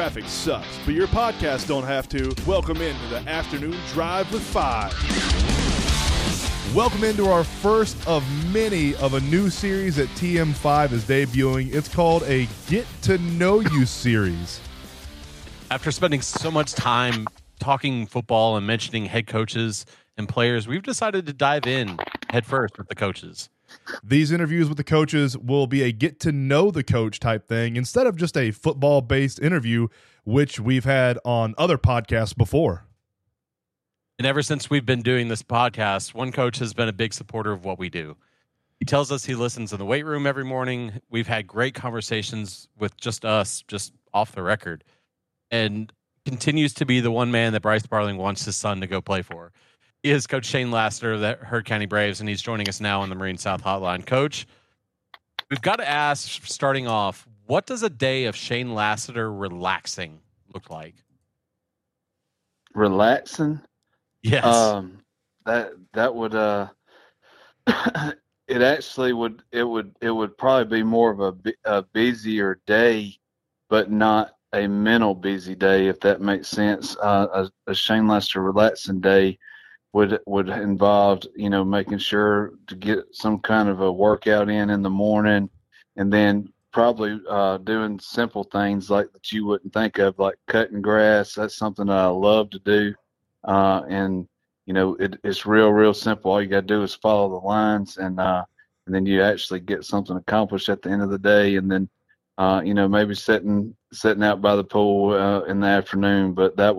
traffic sucks, but your podcast don't have to. Welcome into the Afternoon Drive with Five. Welcome into our first of many of a new series that TM5 is debuting. It's called a Get to Know You series. After spending so much time talking football and mentioning head coaches and players, we've decided to dive in head first with the coaches. These interviews with the coaches will be a get to know the coach type thing instead of just a football based interview, which we've had on other podcasts before. And ever since we've been doing this podcast, one coach has been a big supporter of what we do. He tells us he listens in the weight room every morning. We've had great conversations with just us, just off the record, and continues to be the one man that Bryce Barling wants his son to go play for. He is Coach Shane Lasseter of the Heard County Braves, and he's joining us now on the Marine South Hotline. Coach, we've got to ask, starting off, what does a day of Shane Lasseter relaxing look like? Relaxing? Yes. That would it actually would it would probably be more of a busier day, but not a mental busy day, if that makes sense. A Shane Lasseter relaxing day would involve, you know, making sure to get some kind of a workout in the morning, and then probably doing simple things like that you wouldn't think of, like cutting grass. That's something that I love to do. And, you know, it's real, real simple. All you got to do is follow the lines, and then you actually get something accomplished at the end of the day. And then, you know, maybe sitting out by the pool in the afternoon, but that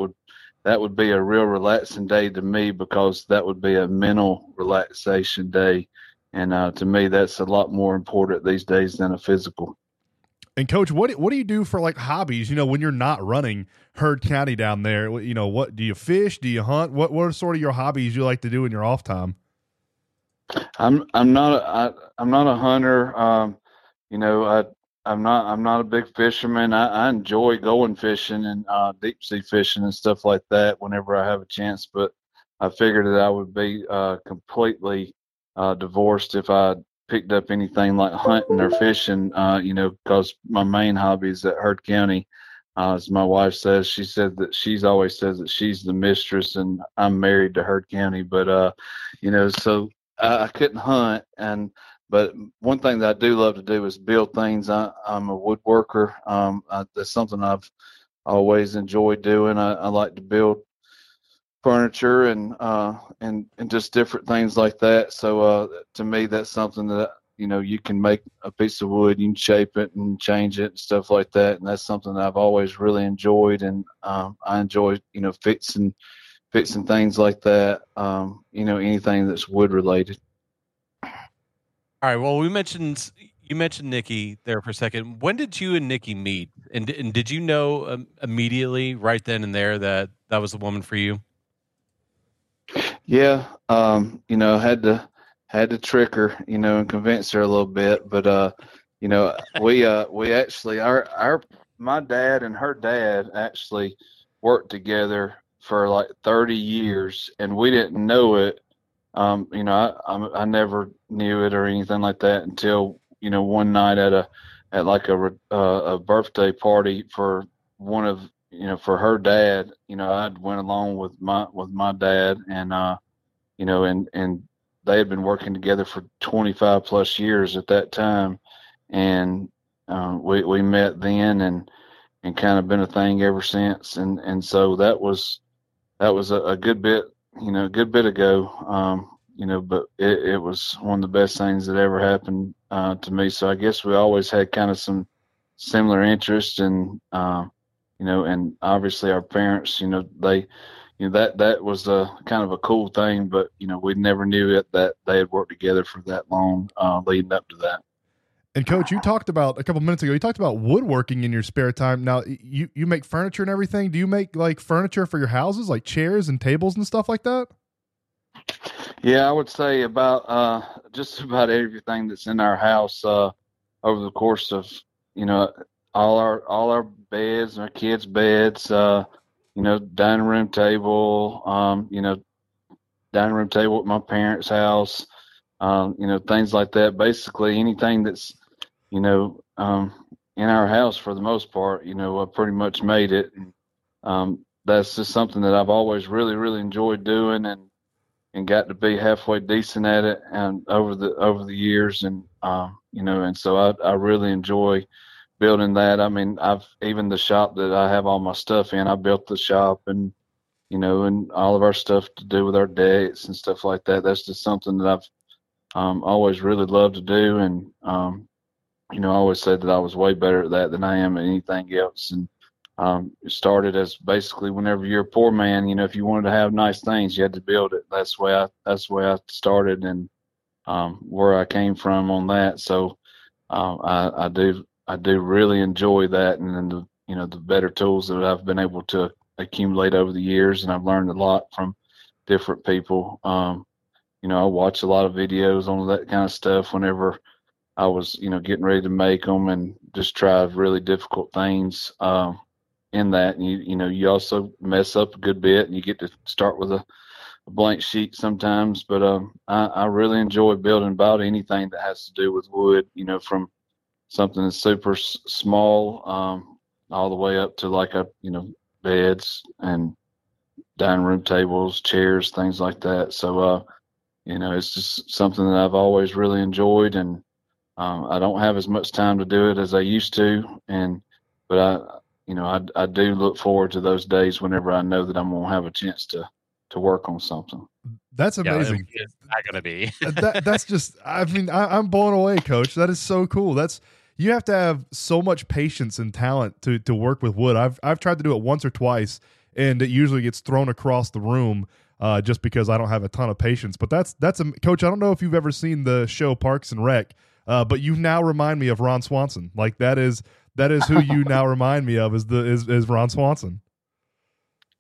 would be a real relaxing day to me, because that would be a mental relaxation day. And to me, that's a lot more important these days than a physical. And Coach, what do you do for like hobbies? You know, when you're not running Heard County down there, you know, what do you fish? Do you hunt? What are sort of your hobbies you like to do in your off time? I'm not a hunter. You know, I'm not a big fisherman. I enjoy going fishing and deep sea fishing and stuff like that whenever I have a chance. But I figured that I would be completely divorced if I picked up anything like hunting or fishing. You know, because my main hobby is at Heard County. As my wife says, she always says that she's the mistress, and I'm married to Heard County. But you know, so I couldn't hunt. And but one thing that I do love to do is build things. I'm a woodworker. That's something I've always enjoyed doing. I like to build furniture and just different things like that. So to me, that's something that, you know, you can make a piece of wood, you can shape it and change it and stuff like that. And that's something that I've always really enjoyed. And I enjoy, you know, fixing things like that. You know, anything that's wood related. All right. Well, you mentioned Nikki there for a second. When did you and Nikki meet, and did you know immediately, right then and there, that was the woman for you? Yeah. You know, had to trick her, you know, and convince her a little bit, but you know, we actually my dad and her dad actually worked together for like 30 years, and we didn't know it. You know, I never knew it or anything like that until, you know, one night at a birthday party for one of, you know, for her dad. You know, I'd went along with my dad, and you know, and they had been working together for 25 plus years at that time, and we met then, and kind of been a thing ever since, and so that was a good bit. You know, a good bit ago, you know, but it was one of the best things that ever happened to me. So I guess we always had kind of some similar interests, and, you know, and obviously our parents, you know, they, you know, that was a kind of a cool thing, but, you know, we never knew it that they had worked together for that long leading up to that. And Coach, you talked about a couple minutes ago, you talked about woodworking in your spare time. Now you make furniture and everything. Do you make like furniture for your houses, like chairs and tables and stuff like that? Yeah, I would say about, just about everything that's in our house, over the course of, you know, all our beds and our kids' beds, you know, dining room table, you know, dining room table at my parents' house, you know, things like that, basically anything that's, you know, in our house for the most part. You know, I pretty much made it. That's just something that I've always really, really enjoyed doing, and got to be halfway decent at it, and over the years, and you know, and so I really enjoy building that. I mean, I've even the shop that I have all my stuff in, I built the shop, and you know, and all of our stuff to do with our decks and stuff like that. That's just something that I've always really loved to do, and you know, I always said that I was way better at that than I am at anything else. And it started as basically whenever you're a poor man, you know, if you wanted to have nice things, you had to build it. That's the way I started, and where I came from on that. So I do really enjoy that, and then the, you know, the better tools that I've been able to accumulate over the years, and I've learned a lot from different people. You know, I watch a lot of videos on that kind of stuff whenever I was, you know, getting ready to make them, and just try really difficult things in that. And you know, you also mess up a good bit, and you get to start with a blank sheet sometimes. But I really enjoy building about anything that has to do with wood, you know, from something that's super small all the way up to like a, you know, beds and dining room tables, chairs, things like that. So, you know, it's just something that I've always really enjoyed, and I don't have as much time to do it as I used to, but I do look forward to those days whenever I know that I'm going to have a chance to work on something. That's amazing. Yeah, it's not going to be. that's just, I mean, I'm blown away, Coach. That is so cool. That's, you have to have so much patience and talent to work with wood. I've tried to do it once or twice, and it usually gets thrown across the room just because I don't have a ton of patience. But that's Coach, I don't know if you've ever seen the show Parks and Rec, but you now remind me of Ron Swanson. Like that is who you now remind me of is Ron Swanson.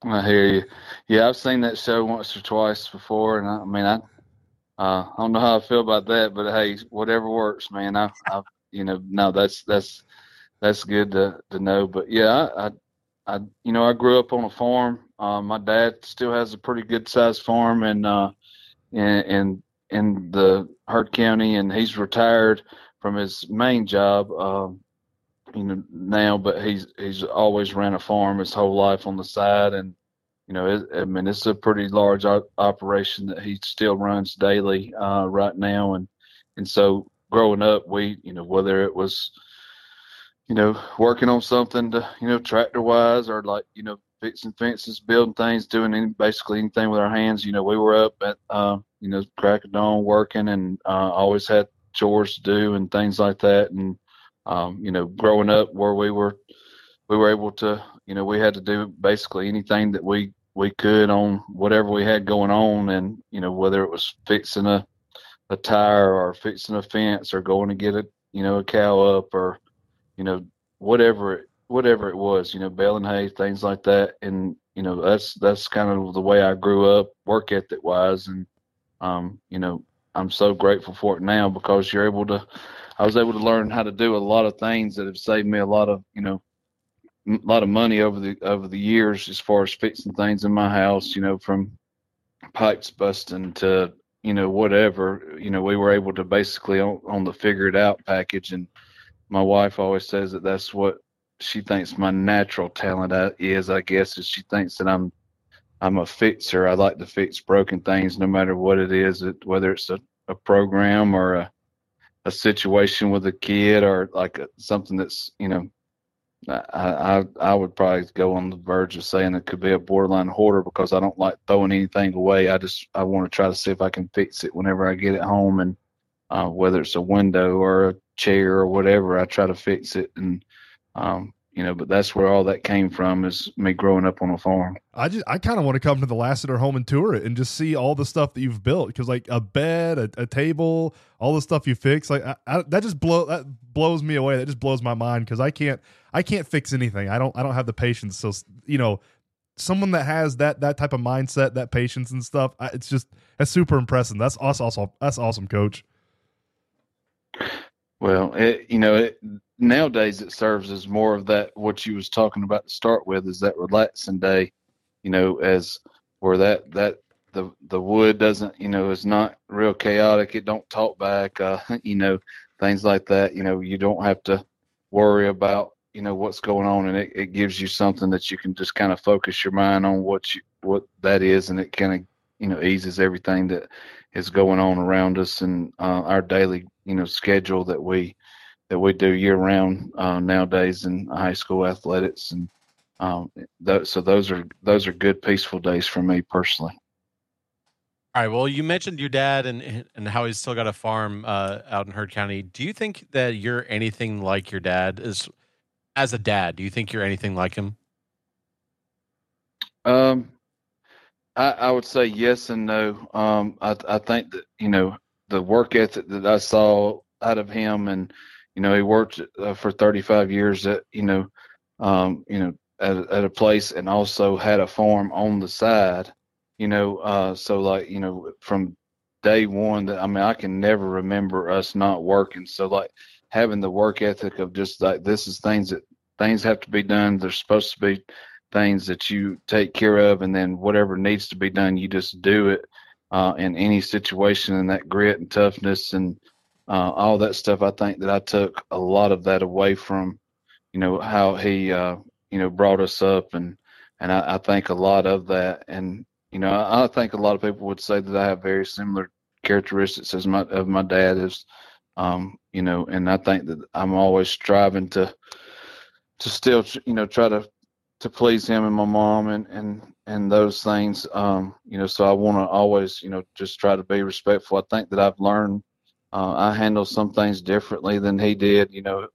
I hear you. Yeah, I've seen that show once or twice before, and I don't know how I feel about that, but hey, whatever works, man. I you know, no, that's good to know. But yeah, I you know, I grew up on a farm. My dad still has a pretty good sized farm, and in the Heard County, and he's retired from his main job, you know, now, but he's always ran a farm his whole life on the side. And, you know, it's a pretty large operation that he still runs daily, right now. And so growing up, we, you know, whether it was, you know, working on something to, you know, tractor wise, or like, you know, fixing fences, building things, doing basically anything with our hands, you know, we were up at, you know, crack of dawn working, and always had chores to do and things like that. And, you know, growing up where we were able to, you know, we had to do basically anything that we could on whatever we had going on. And, you know, whether it was fixing a tire, or fixing a fence, or going to get a, you know, a cow up, or, you know, whatever it was, you know, baling hay, things like that. And, you know, that's kind of the way I grew up, work ethic wise. And, you know, I'm so grateful for it now, because I was able to learn how to do a lot of things that have saved me a lot of, you know, a lot of money over the years, as far as fixing things in my house, you know, from pipes busting to, you know, whatever, you know, we were able to basically on the figure it out package. And my wife always says that that's what she thinks my natural talent is, I guess, is she thinks that I'm a fixer. I like to fix broken things, no matter what it is, whether it's a program or a situation with a kid, or like something that's, you know, I would probably go on the verge of saying it could be a borderline hoarder, because I don't like throwing anything away. I want to try to see if I can fix it whenever I get it home. And whether it's a window or a chair or whatever, I try to fix it. And, you know, but that's where all that came from, is me growing up on a farm. I kind of want to come to the Lasseter home and tour it and just see all the stuff that you've built, because like a bed, a table, all the stuff you fix, like that blows me away. That just blows my mind, because I can't fix anything. I don't have the patience. So, you know, someone that has that type of mindset, that patience and stuff, it's just, that's super impressive. That's awesome, Coach. Well, nowadays it serves as more of that, what you was talking about to start with, is that relaxing day, you know, as where the wood doesn't, you know, is not real chaotic. It don't talk back, you know, things like that. You know, you don't have to worry about, you know, what's going on, and it gives you something that you can just kind of focus your mind on what that is, and it kind of, you know, eases everything that is going on around us and our daily, you know, schedule that we do year round nowadays in high school athletics. And so those are good, peaceful days for me personally. All right. Well, you mentioned your dad and how he's still got a farm out in Heard County. Do you think that you're anything like your dad? As a dad, do you think you're anything like him? I would say yes and no. I think that, you know, the work ethic that I saw out of him, and, you know, he worked for 35 years at, you know, at a place, and also had a farm on the side. You know, so like, you know, from day one, that, I mean, I can never remember us not working. So like having the work ethic of just like, this is things have to be done. There's supposed to be things that you take care of, and then whatever needs to be done, you just do it in any situation. And that grit and toughness and all that stuff, I think that I took a lot of that away from, you know, how he, you know, brought us up. And I think a lot of that, and, you know, I think a lot of people would say that I have very similar characteristics as my dad is, you know, and I think that I'm always striving to still, you know, try to please him and my mom and those things, you know, so I want to always, you know, just try to be respectful. I think that I've learned I handle some things differently than he did, you know,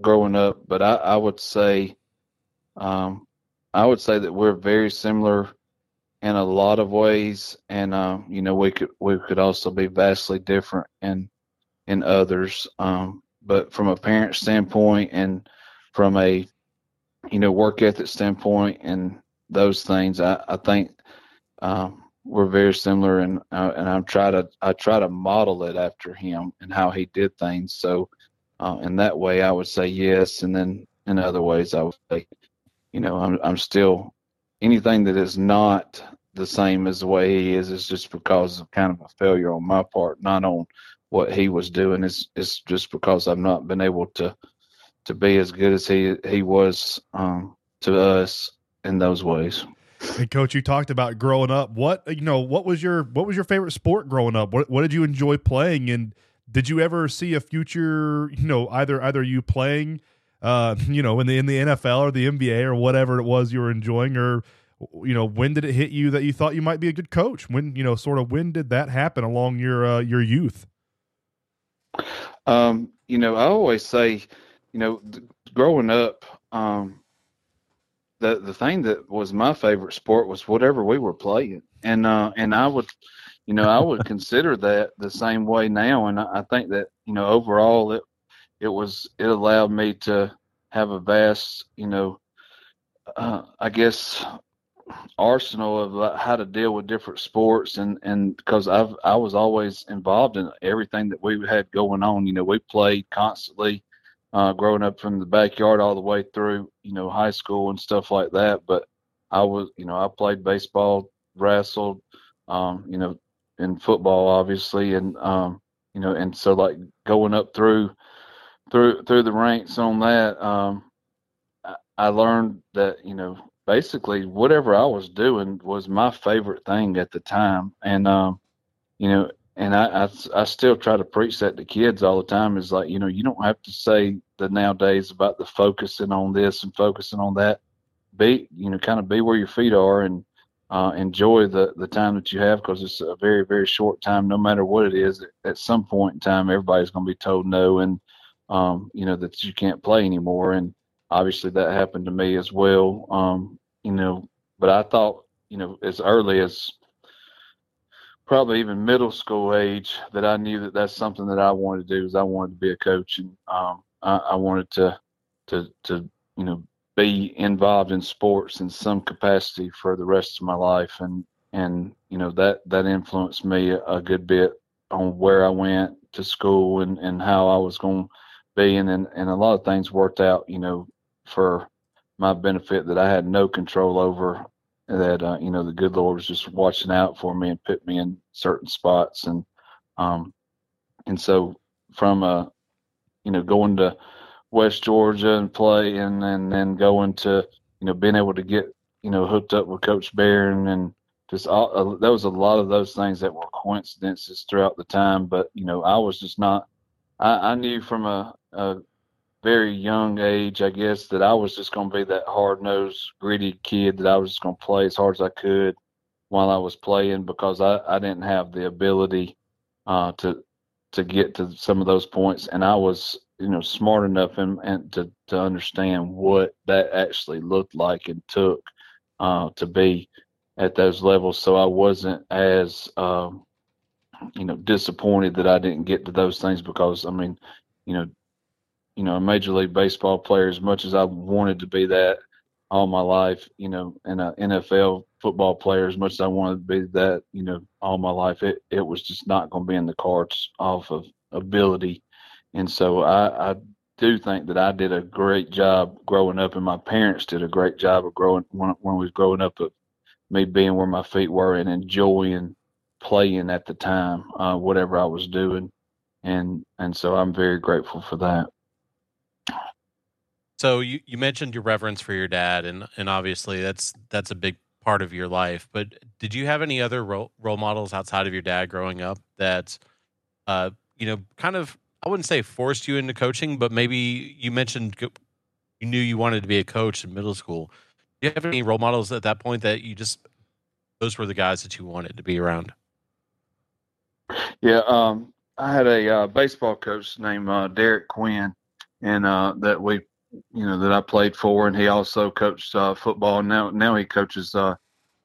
growing up, but I would say that we're very similar in a lot of ways, and you know, we could also be vastly different in others, but from a parent standpoint and from a, you know, work ethic standpoint and those things, I think we're very similar, and I try to model it after him and how he did things. So in that way, I would say yes, and then in other ways, I would say, you know, I'm still. Anything that is not the same as the way he is just because of kind of a failure on my part, not on what he was doing. It's just because I've not been able to be as good as he was to us in those ways. Hey, Coach, you talked about growing up. What was your favorite sport growing up? What did you enjoy playing? And did you ever see a future, you know, either you playing, you know, in the NFL or the NBA or whatever it was you were enjoying, or, you know, when did it hit you that you thought you might be a good coach? When, you know, sort of when did that happen along your youth? You know, I always say, you know, growing up, the thing that was my favorite sport was whatever we were playing, and I would, you know, I would consider that the same way now, and I think that, you know, overall it allowed me to have a vast, you know, I guess, arsenal of how to deal with different sports. And because I was always involved in everything that we had going on. You know, we played constantly growing up from the backyard all the way through, you know, high school and stuff like that. But I was, you know, I played baseball, wrestled, you know, and football, obviously. And, you know, and so like going up through the ranks on that, I learned that, you know, basically whatever I was doing was my favorite thing at the time. And, you know, and I still try to preach that to kids all the time, is like, you know, you don't have to say that nowadays about the focusing on this and focusing on that. Be, you know, kind of be where your feet are, and enjoy the time that you have, because it's a very, very short time. No matter what it is, at some point in time, everybody's going to be told no, and, you know, that you can't play anymore. And obviously that happened to me as well. You know, but I thought, you know, as early as probably even middle school age, that I knew that that's something that I wanted to do, is I wanted to be a coach. And I wanted to, you know, be involved in sports in some capacity for the rest of my life. And, you know, that influenced me a good bit on where I went to school and how I was going to be. And a lot of things worked out, you know, for my benefit that I had no control over, that, you know, the good Lord was just watching out for me and put me in certain spots. And so from, you know, going to West Georgia and play, and then going to, you know, being able to get, you know, hooked up with Coach Barron, and just all, that was a lot of those things that were coincidences throughout the time. But, you know, I was just not – I knew from a very young age, I guess, that I was just going to be that hard-nosed, gritty kid that I was just going to play as hard as I could while I was playing, because I didn't have the ability to get to some of those points. And I was, you know, smart enough and to understand what that actually looked like and took to be – at those levels. So I wasn't as, you know, disappointed that I didn't get to those things, because, I mean, you know, a Major League Baseball player, as much as I wanted to be that all my life, you know, and an NFL football player, as much as I wanted to be that, you know, all my life, it was just not going to be in the cards off of ability. And so I do think that I did a great job growing up, and my parents did a great job of growing when we was growing up, of me being where my feet were and enjoying playing at the time, whatever I was doing. And so I'm very grateful for that. So you mentioned your reverence for your dad, and obviously that's a big part of your life, but did you have any other role models outside of your dad growing up that, you know, kind of, I wouldn't say forced you into coaching, but maybe you mentioned you knew you wanted to be a coach in middle school. Do you have any role models at that point that you just, those were the guys that you wanted to be around? Yeah, I had a baseball coach named Derek Quinn, and that we, you know, that I played for, and he also coached football. Now he coaches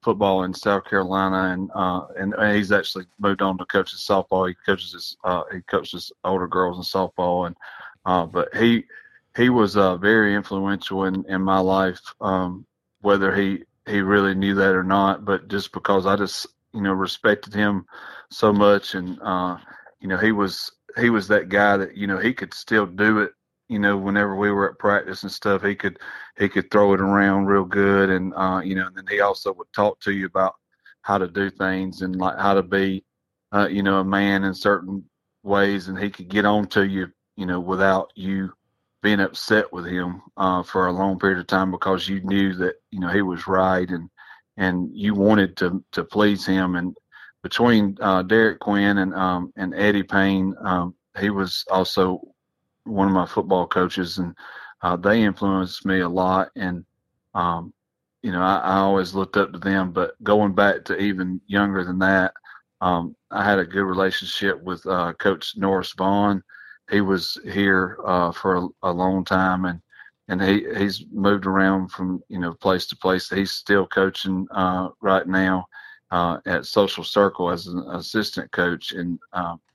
football in South Carolina, and he's actually moved on to coaching softball. He coaches he coaches older girls in softball, and but he was very influential in my life. Whether he really knew that or not, but just because I just, you know, respected him so much. And, you know, he was that guy that, you know, he could still do it, you know, whenever we were at practice and stuff, he could throw it around real good. And, you know, and then he also would talk to you about how to do things, and like how to be, you know, a man in certain ways. And he could get on to you, you know, without you being upset with him for a long period of time, because you knew that, you know, he was right, and you wanted to please him. And between Derek Quinn and Eddie Payne, he was also one of my football coaches, and they influenced me a lot. And, you know, I always looked up to them. But going back to even younger than that, I had a good relationship with Coach Norris Vaughn. He was here for a long time, and he's moved around from, you know, place to place. He's still coaching right now at Social Circle as an assistant coach, and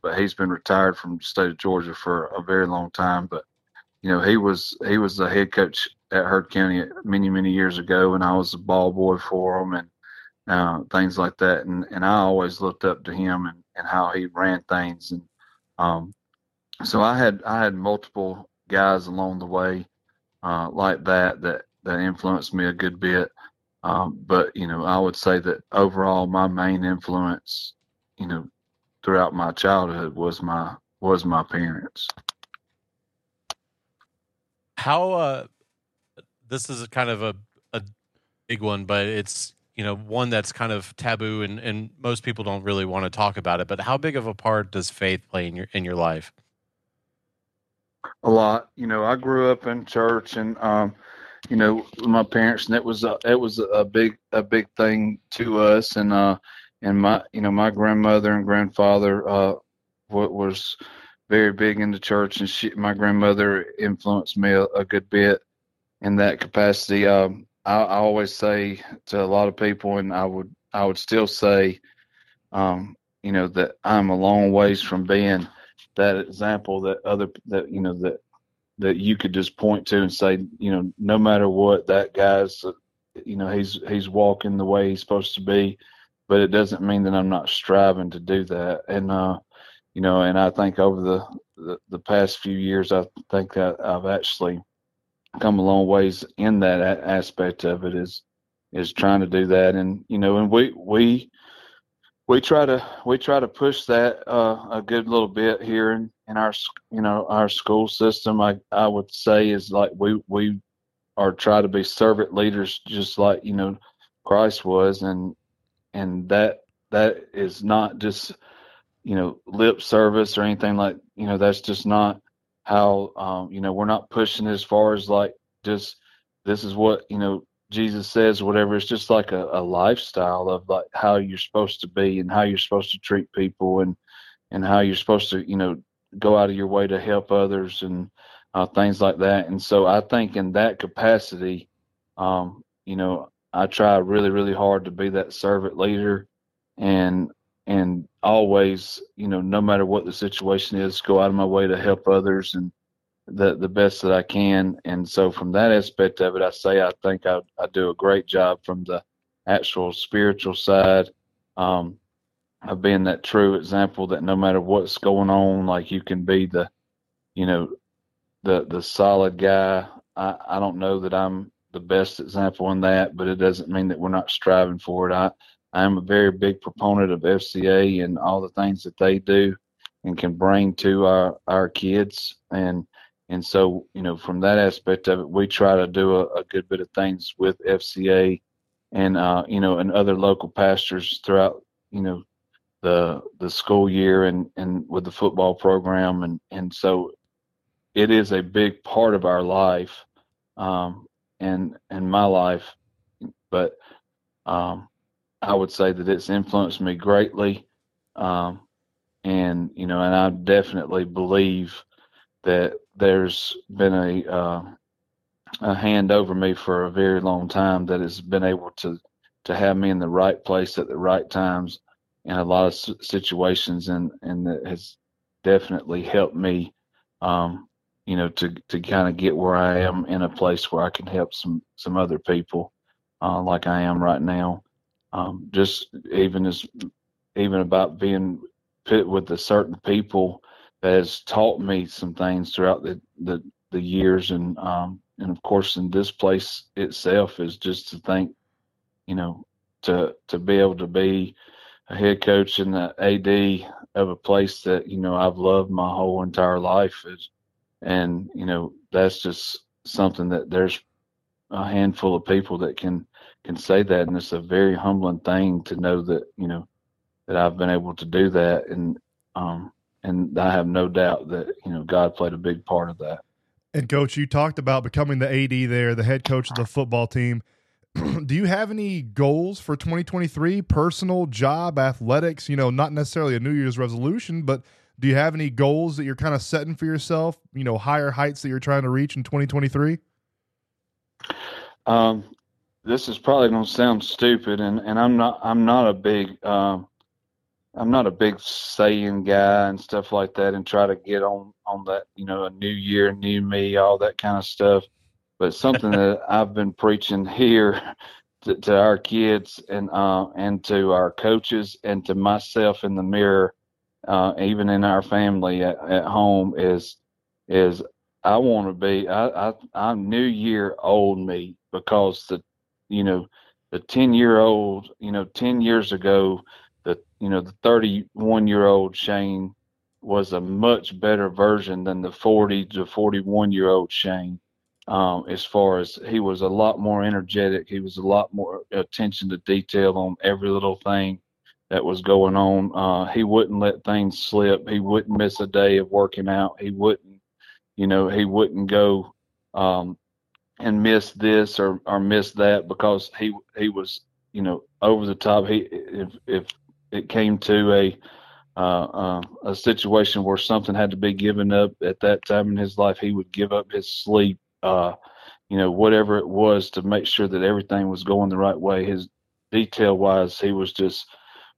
but he's been retired from the state of Georgia for a very long time. But, you know, he was the head coach at Heard County many years ago, and I was a ball boy for him, and things like that. And I always looked up to him and how he ran things, and so I had multiple guys along the way like that influenced me a good bit. But, you know, I would say that overall my main influence, you know, throughout my childhood was my parents. How this is kind of a big one, but it's, you know, one that's kind of taboo, and most people don't really want to talk about it. But how big of a part does faith play in your life? A lot. You know, I grew up in church, and, you know, my parents, and it was a big thing to us. And, my grandmother and grandfather, was very big into church, and my grandmother influenced me a good bit in that capacity. I always say to a lot of people, and I would still say, you know, that I'm a long ways from being that example that you could just point to and say, you know, no matter what, that guy's, you know, he's walking the way he's supposed to be. But it doesn't mean that I'm not striving to do that. And, you know, and I think over the past few years, I think I've actually come a long ways in that aspect of it, is trying to do that. And, you know, and we we try to push that a good little bit here in our, you know, our school system. I would say is like we are try to be servant leaders, just like, you know, Christ was, and that is not just, you know, lip service or anything like, you know, that's just not how, you know, we're not pushing as far as like just this is what, you know, Jesus says, whatever. It's just like a lifestyle of like how you're supposed to be and how you're supposed to treat people and how you're supposed to, you know, go out of your way to help others and things like that. And so I think in that capacity, you know, I try really, really hard to be that servant leader and always, you know, no matter what the situation is, go out of my way to help others and the best that I can. And so from that aspect of it, I say I think I do a great job from the actual spiritual side of being that true example that no matter what's going on, like you can be the, you know, the solid guy. I don't know that I'm the best example in that, but it doesn't mean that we're not striving for it. I'm a very big proponent of FCA and all the things that they do and can bring to our kids. And so, you know, from that aspect of it, we try to do a good bit of things with FCA and, you know, and other local pastors throughout, you know, the school year and with the football program. And so it is a big part of our life and my life. But I would say that it's influenced me greatly. And, you know, and I definitely believe that there's been a hand over me for a very long time that has been able to have me in the right place at the right times in a lot of situations, and that has definitely helped me, you know, to kind of get where I am in a place where I can help some other people like I am right now. Just even about being pit with the certain people that has taught me some things throughout the years. And of course in this place itself is just to think, you know, to be able to be a head coach and the AD of a place that, you know, I've loved my whole entire life is, and, you know, that's just something that there's a handful of people that can say that. And it's a very humbling thing to know that, you know, that I've been able to do that. And I have no doubt that, you know, God played a big part of that. And Coach, you talked about becoming the AD there, the head coach of the football team. Do you have any goals for 2023, personal, job, athletics? You know, not necessarily a New Year's resolution, but do you have any goals that you're kind of setting for yourself, you know, higher heights that you're trying to reach in 2023? This is probably going to sound stupid, and I'm not a big, I'm not a big saying guy and stuff like that and try to get on that, you know, a new year, new me, all that kind of stuff. But something that I've been preaching here to our kids and to our coaches and to myself in the mirror, even in our family at home is I want to be, I'm new year old me, because you know, the 10-year-old, you know, 10 years ago, you know, the 31-year-old Shane was a much better version than the 40 to 41-year-old Shane. As far as he was a lot more energetic, he was a lot more attention to detail on every little thing that was going on. He wouldn't let things slip. He wouldn't miss a day of working out. He wouldn't, you know, he wouldn't go and miss this or miss that, because he was, you know, over the top. If it came to a situation where something had to be given up at that time in his life, he would give up his sleep, you know, whatever it was, to make sure that everything was going the right way. His detail wise, he was just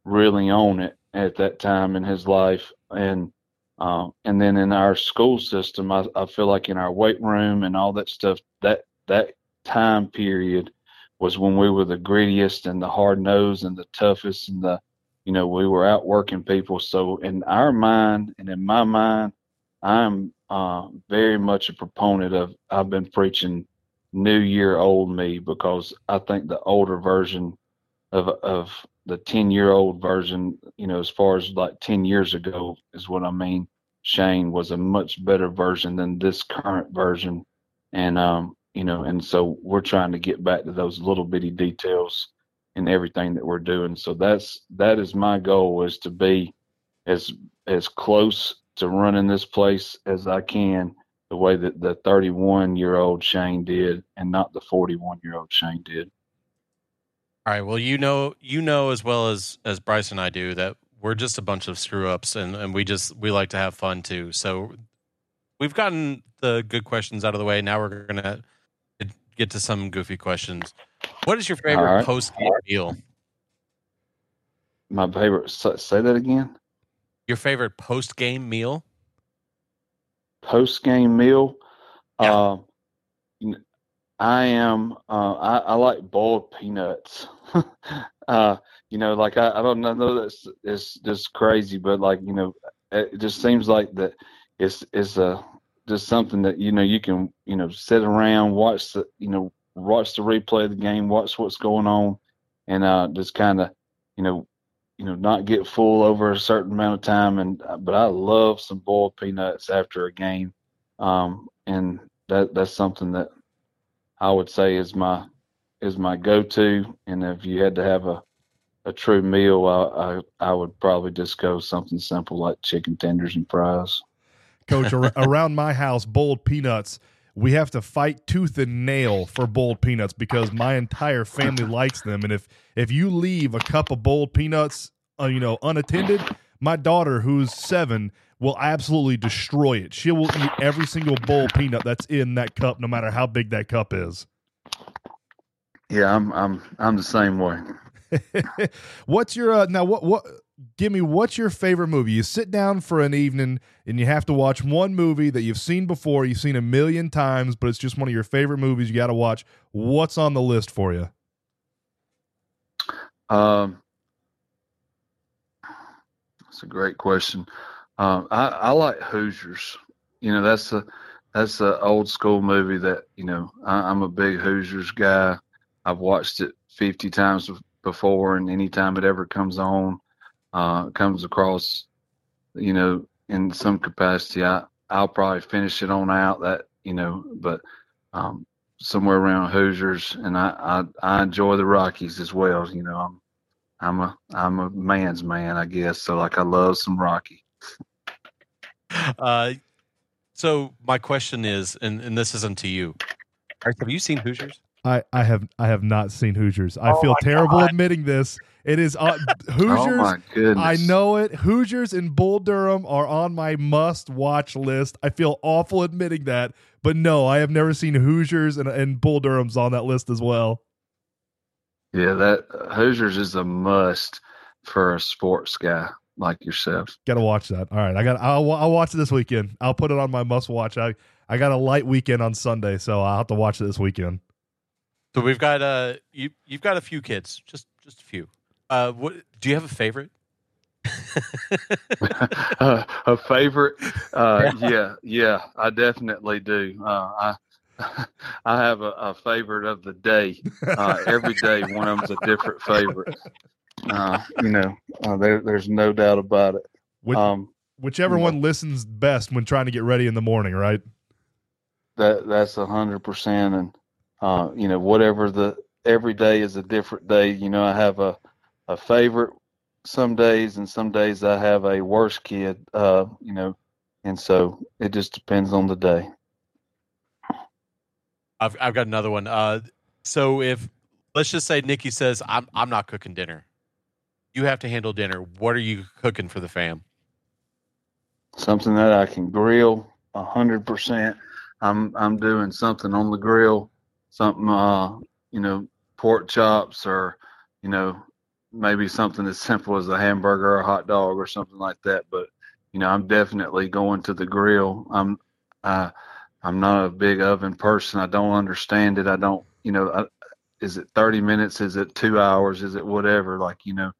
really on it at that time in his life. And then in our school system, I feel like in our weight room and all that stuff, that time period was when we were the grittiest and the hard nosed and the toughest and you know, we were out working people. So in our mind and in my mind, I'm very much a proponent of, I've been preaching new year old me, because I think the older version of the 10-year-old version, you know, as far as like 10 years ago is what I mean, Shane was a much better version than this current version. And, you know, and so we're trying to get back to those little bitty details in everything that we're doing. So that is my goal, is to be as close to running this place as I can, the way that the 31-year-old Shane did and not the 41-year-old Shane did. All right. Well, you know, as well as Bryce and I do, that we're just a bunch of screw ups and we like to have fun too. So we've gotten the good questions out of the way. Now we're going to get to some goofy questions. What is your favorite post-game meal? My favorite, say that again. Your favorite post-game meal? Post-game meal? Yeah. I like boiled peanuts. You know, like, I don't know, it's just crazy, but like, you know, it just seems like that it's just something that, you know, you can, you know, sit around, watch the replay of the game, watch what's going on, and just kind of, you know, not get full over a certain amount of time. But I love some boiled peanuts after a game, and that's something that I would say is my go-to. And if you had to have a true meal, I would probably just go something simple like chicken tenders and fries. Coach, around my house, boiled peanuts. We have to fight tooth and nail for boiled peanuts because my entire family likes them. And if you leave a cup of boiled peanuts, you know, unattended, my daughter, who's 7, will absolutely destroy it. She will eat every single boiled peanut that's in that cup, no matter how big that cup is. Yeah, I'm the same way. What's your now? What? Give me, what's your favorite movie? You sit down for an evening and you have to watch one movie that you've seen before, you've seen a million times, but it's just one of your favorite movies you got to watch. What's on the list for you? That's a great question. I like Hoosiers. You know, that's a old school movie that, you know, I'm a big Hoosiers guy. I've watched it 50 times before, and anytime it ever comes on, comes across, you know, in some capacity, I'll probably finish it on out, that, you know, but somewhere around Hoosiers. And I enjoy the Rockies as well. You know, I'm a man's man, I guess. So like, I love some Rocky. So my question is, and this isn't to you, have you seen Hoosiers? I have not seen Hoosiers. I feel terrible admitting this. It is Hoosiers. Oh my goodness. I know it. Hoosiers and Bull Durham are on my must-watch list. I feel awful admitting that, but no, I have never seen Hoosiers, and Bull Durham's on that list as well. Yeah, that Hoosiers is a must for a sports guy like yourself. Got to watch that. All right, I'll watch it this weekend. I'll put it on my must-watch. I got a light weekend on Sunday, so I'll have to watch it this weekend. So we've got you've got a few kids, just a few. What do you have a favorite? A favorite? Yeah, I definitely do. I have a favorite of the day. Every day, one of them's a different favorite. You know, there's no doubt about it. Whichever one listens best when trying to get ready in the morning, right? That's 100%, and you know, whatever every day is a different day. You know, I have a favorite some days, and some days I have a worse kid, you know, and so it just depends on the day. I've got another one. So if, let's just say Nikki says, I'm not cooking dinner. You have to handle dinner. What are you cooking for the fam? Something that I can grill 100%. I'm doing something on the grill. Something, you know, pork chops, or, you know, maybe something as simple as a hamburger or a hot dog or something like that. But, you know, I'm definitely going to the grill. I'm not a big oven person. I don't understand it. I don't, you know, is it 30 minutes? Is it 2 hours? Is it whatever? Like, you know,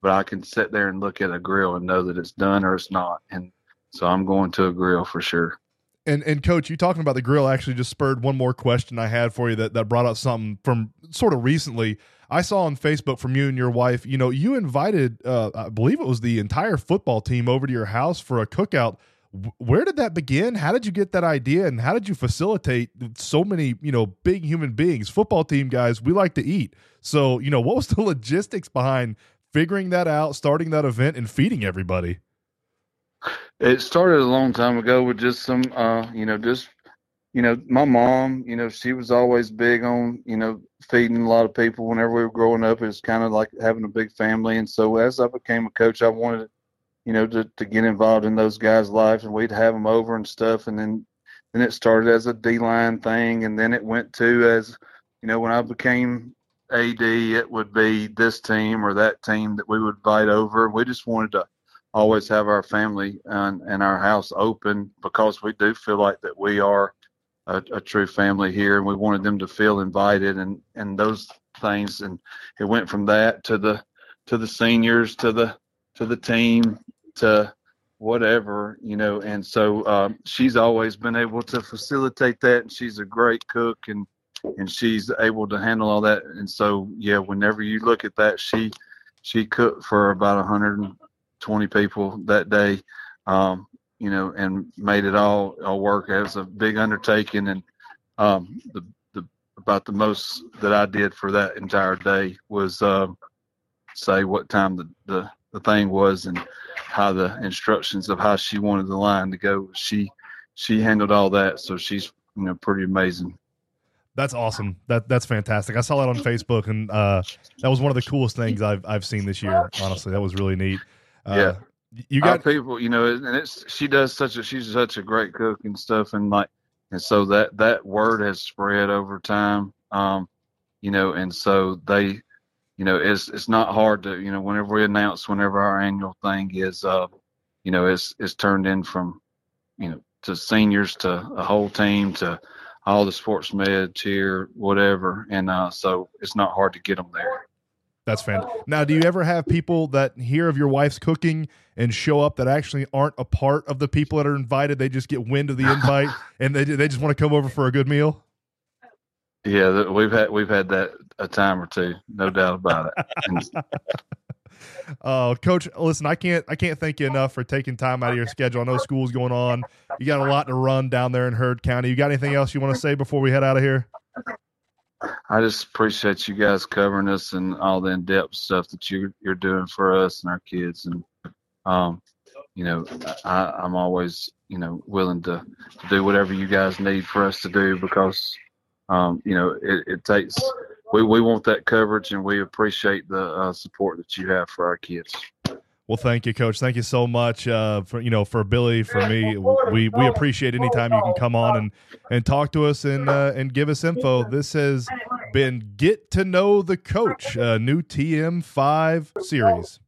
but I can sit there and look at a grill and know that it's done or it's not. And so I'm going to a grill for sure. And Coach, you talking about the grill actually just spurred one more question I had for you that brought up something from sort of recently. I saw on Facebook from you and your wife, you know, you invited, I believe it was the entire football team over to your house for a cookout. Where did that begin? How did you get that idea, and how did you facilitate so many, you know, big human beings? Football team guys, we like to eat. So, you know, what was the logistics behind figuring that out, starting that event, and feeding everybody? It started a long time ago with just some, my mom, she was always big on, feeding a lot of people. Whenever we were growing up, it was kind of like having a big family. And so as I became a coach, I wanted, to get involved in those guys' lives, and we'd have them over and stuff. And then it started as a D-line thing. And then it went to, as, when I became AD, it would be this team or that team that we would invite over. We just wanted to always have our family and our house open, because we do feel like that we are a true family here, and we wanted them to feel invited and those things. And it went from that to the seniors, to the team, to whatever, and so she's always been able to facilitate that, and she's a great cook, and she's able to handle all that. And so, yeah, whenever you look at that, she cooked for about 120 people that day, and made it all work as a big undertaking. And about the most that I did for that entire day was say what time the thing was and how the instructions of how she wanted the line to go. She handled all that, so she's pretty amazing. That's awesome. That's fantastic. I saw that on Facebook, and that was one of the coolest things I've seen this year. Honestly, that was really neat. Yeah. You got our people, and she's such a great cook and stuff. And so that word has spread over time, and so they, it's not hard to, whenever we announce, whenever our annual thing is, it's turned in from, to seniors, to a whole team, to all the sports med, cheer, whatever. And so it's not hard to get them there. That's fantastic. Now, do you ever have people that hear of your wife's cooking and show up that actually aren't a part of the people that are invited? They just get wind of the invite and they just want to come over for a good meal. Yeah, we've had that a time or two, no doubt about it. Coach, listen, I can't thank you enough for taking time out of your schedule. I know school's going on. You got a lot to run down there in Heard County. You got anything else you want to say before we head out of here? I just appreciate you guys covering us and all the in-depth stuff that you're doing for us and our kids. And, I'm always, willing to do whatever you guys need for us to do, because, it takes, we want that coverage, and we appreciate the support that you have for our kids. Well, thank you, Coach. Thank you so much for Billy, for me. We appreciate any time you can come on and talk to us and give us info. This has been Get to Know the Coach, a new TM5 series.